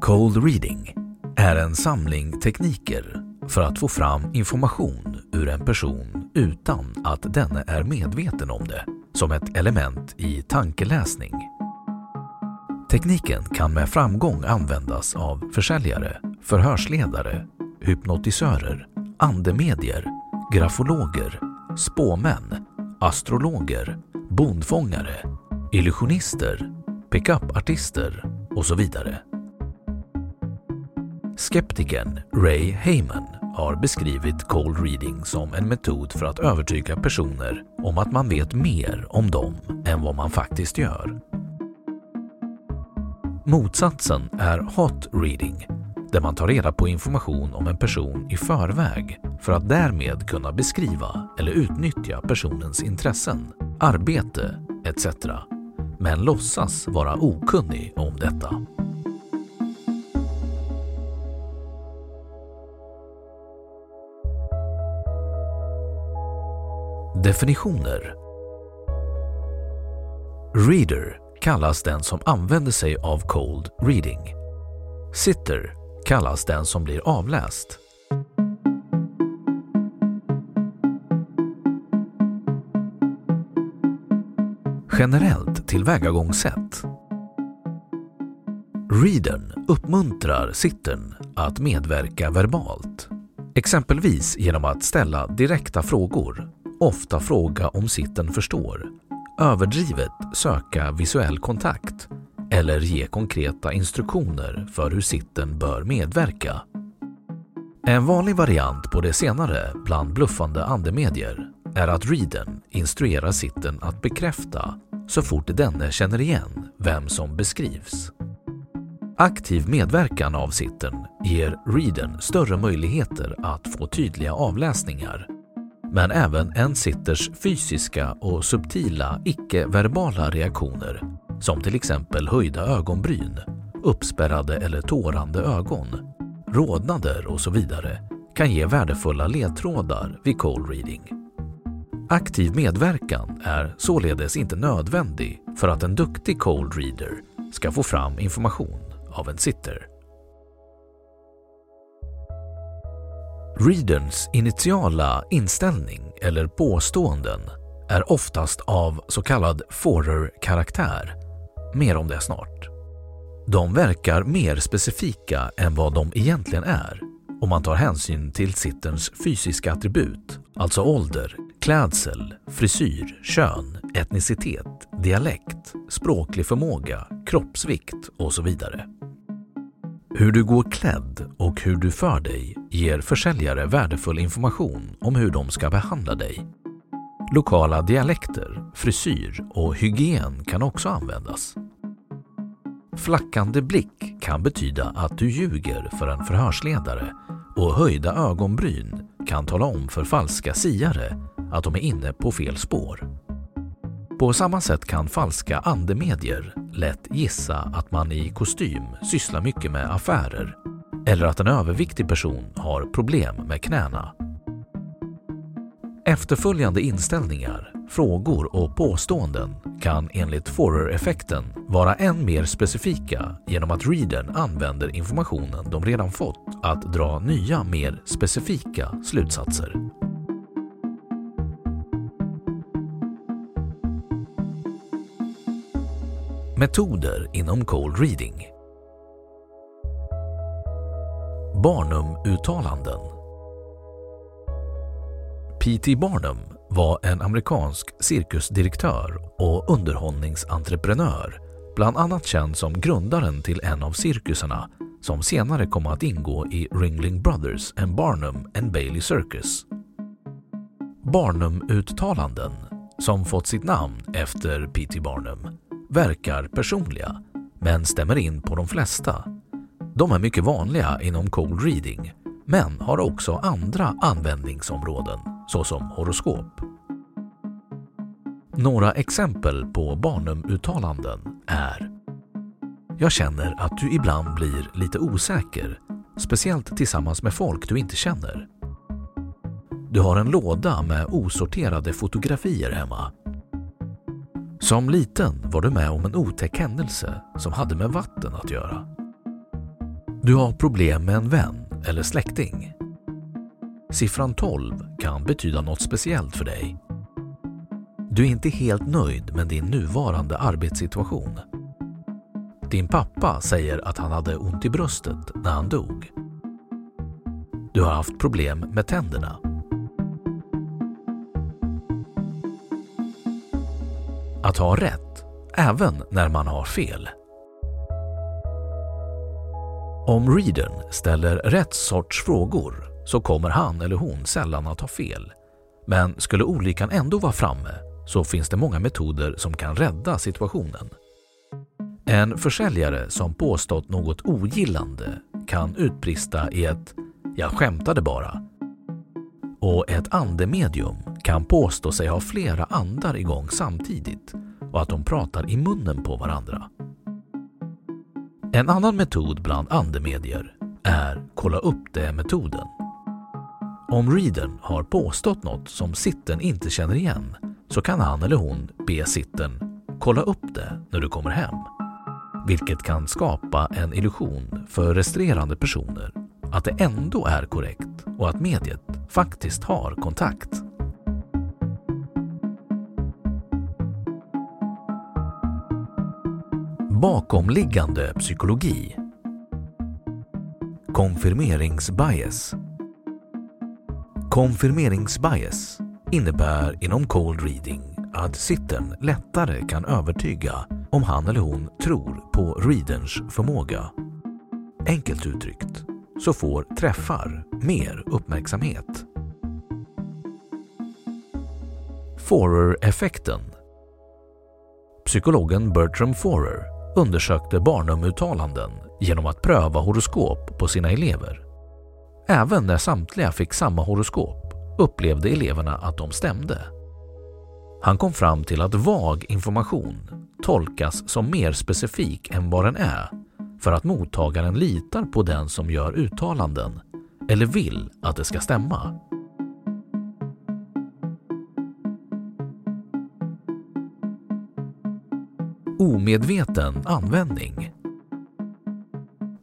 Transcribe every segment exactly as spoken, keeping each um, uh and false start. Cold reading är en samling tekniker för att få fram information ur en person utan att denne är medveten om det, som ett element i tankeläsning. Tekniken kan med framgång användas av försäljare, förhörsledare, hypnotisörer, andemedier, grafologer, spåmän, astrologer, bondfångare, illusionister, pickup-artister och så vidare. Skeptikern Ray Hyman har beskrivit cold reading som en metod för att övertyga personer om att man vet mer om dem än vad man faktiskt gör. Motsatsen är hot reading, där man tar reda på information om en person i förväg för att därmed kunna beskriva eller utnyttja personens intressen, arbete et cetera, men låtsas vara okunnig om detta. Definitioner. Reader kallas den som använder sig av cold reading. Sitter kallas den som blir avläst. Generellt tillvägagångssätt. Readern uppmuntrar sittern att medverka verbalt, exempelvis genom att ställa direkta frågor, ofta fråga om sittern förstår, överdrivet söka visuell kontakt eller ge konkreta instruktioner för hur sittern bör medverka. En vanlig variant på det senare bland bluffande andemedier är att readern instruerar sittern att bekräfta så fort denne känner igen vem som beskrivs. Aktiv medverkan av sittern ger readern större möjligheter att få tydliga avläsningar, men även en sitters fysiska och subtila icke-verbala reaktioner, som till exempel höjda ögonbryn, uppspärrade eller tårande ögon, rodnader och så vidare, kan ge värdefulla ledtrådar vid cold reading. Aktiv medverkan är således inte nödvändig för att en duktig cold reader ska få fram information av en sitter. Readerns initiala inställning eller påståenden är oftast av så kallad Forer-karaktär. Mer om det snart. De verkar mer specifika än vad de egentligen är om man tar hänsyn till sitterns fysiska attribut, alltså ålder, klädsel, frisyr, kön, etnicitet, dialekt, språklig förmåga, kroppsvikt och så vidare. Hur du går klädd och hur du för dig ger försäljare värdefull information om hur de ska behandla dig. Lokala dialekter, frisyr och hygien kan också användas. Flackande blick kan betyda att du ljuger för en förhörsledare och höjda ögonbryn kan tala om för falska siare att de är inne på fel spår. På samma sätt kan falska andemedier lätt gissa att man i kostym sysslar mycket med affärer eller att en överviktig person har problem med knäna. Efterföljande inställningar, frågor och påståenden kan enligt Forer-effekten vara än mer specifika genom att readern använder informationen de redan fått att dra nya, mer specifika slutsatser. Metoder inom cold reading. Barnum-uttalanden. P T Barnum var en amerikansk cirkusdirektör och underhållningsentreprenör, bland annat känd som grundaren till en av cirkusarna som senare kom att ingå i Ringling Brothers and Barnum and Bailey Circus. Barnum-uttalanden, som fått sitt namn efter P T Barnum, verkar personliga men stämmer in på de flesta. De är mycket vanliga inom cold reading men har också andra användningsområden såsom horoskop. Några exempel på Barnum-uttalanden är: jag känner att du ibland blir lite osäker, speciellt tillsammans med folk du inte känner. Du har en låda med osorterade fotografier hemma. Som liten var du med om en otäck händelse som hade med vatten att göra. Du har problem med en vän eller släkting. Siffran tolv kan betyda något speciellt för dig. Du är inte helt nöjd med din nuvarande arbetssituation. Din pappa säger att han hade ont i bröstet när han dog. Du har haft problem med tänderna. Att ha rätt, även när man har fel. Om readern ställer rätt sorts frågor så kommer han eller hon sällan att ha fel. Men skulle olyckan ändå vara framme så finns det många metoder som kan rädda situationen. En försäljare som påstått något ogillande kan utbrista i ett "jag skämtade bara". Och ett andemedium kan påstå sig ha flera andar igång samtidigt och att de pratar i munnen på varandra. En annan metod bland andemedier är kolla upp det-metoden. Om readern har påstått något som sittern inte känner igen så kan han eller hon be sittern kolla upp det när du kommer hem, vilket kan skapa en illusion för registrerande personer att det ändå är korrekt och att mediet faktiskt har kontakt. Bakomliggande psykologi. Konfirmeringsbias. Konfirmeringsbias innebär inom cold reading att sittern lättare kan övertyga om han eller hon tror på readerns förmåga. Enkelt uttryckt så får träffar mer uppmärksamhet. Forer-effekten. Psykologen Bertram Forer undersökte Barnum-uttalanden genom att pröva horoskop på sina elever. Även när samtliga fick samma horoskop upplevde eleverna att de stämde. Han kom fram till att vag information tolkas som mer specifik än vad den är, för att mottagaren litar på den som gör uttalanden eller vill att det ska stämma. Omedveten användning.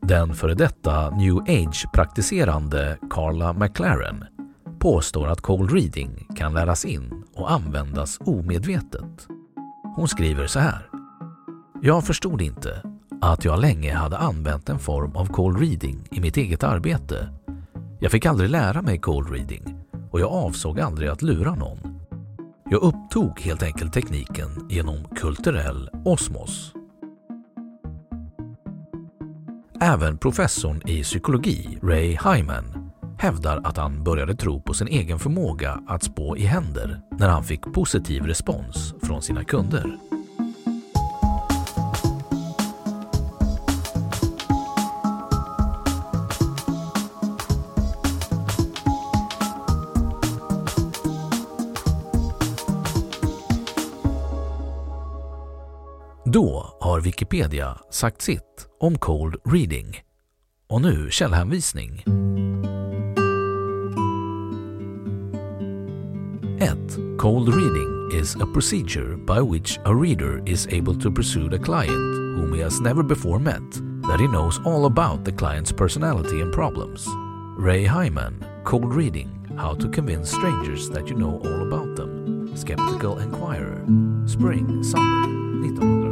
Den före detta New Age-praktiserande Carla McLaren påstår att cold reading kan läras in och användas omedvetet. Hon skriver så här: jag förstod inte att jag länge hade använt en form av cold reading i mitt eget arbete. Jag fick aldrig lära mig cold reading och jag avsåg aldrig att lura någon. Jag upptog helt enkelt tekniken genom kulturell osmos. Även professorn i psykologi, Ray Hyman, hävdar att han började tro på sin egen förmåga att spå i händer när han fick positiv respons från sina kunder. Då har Wikipedia sagt sitt om cold reading. Och nu källhänvisning. ett. Cold reading is a procedure by which a reader is able to pursue a client whom he has never before met, that he knows all about the client's personality and problems. Ray Hyman, Cold reading, how to convince strangers that you know all about them. Skeptical Enquirer, Spring, Summer, nitton hundra.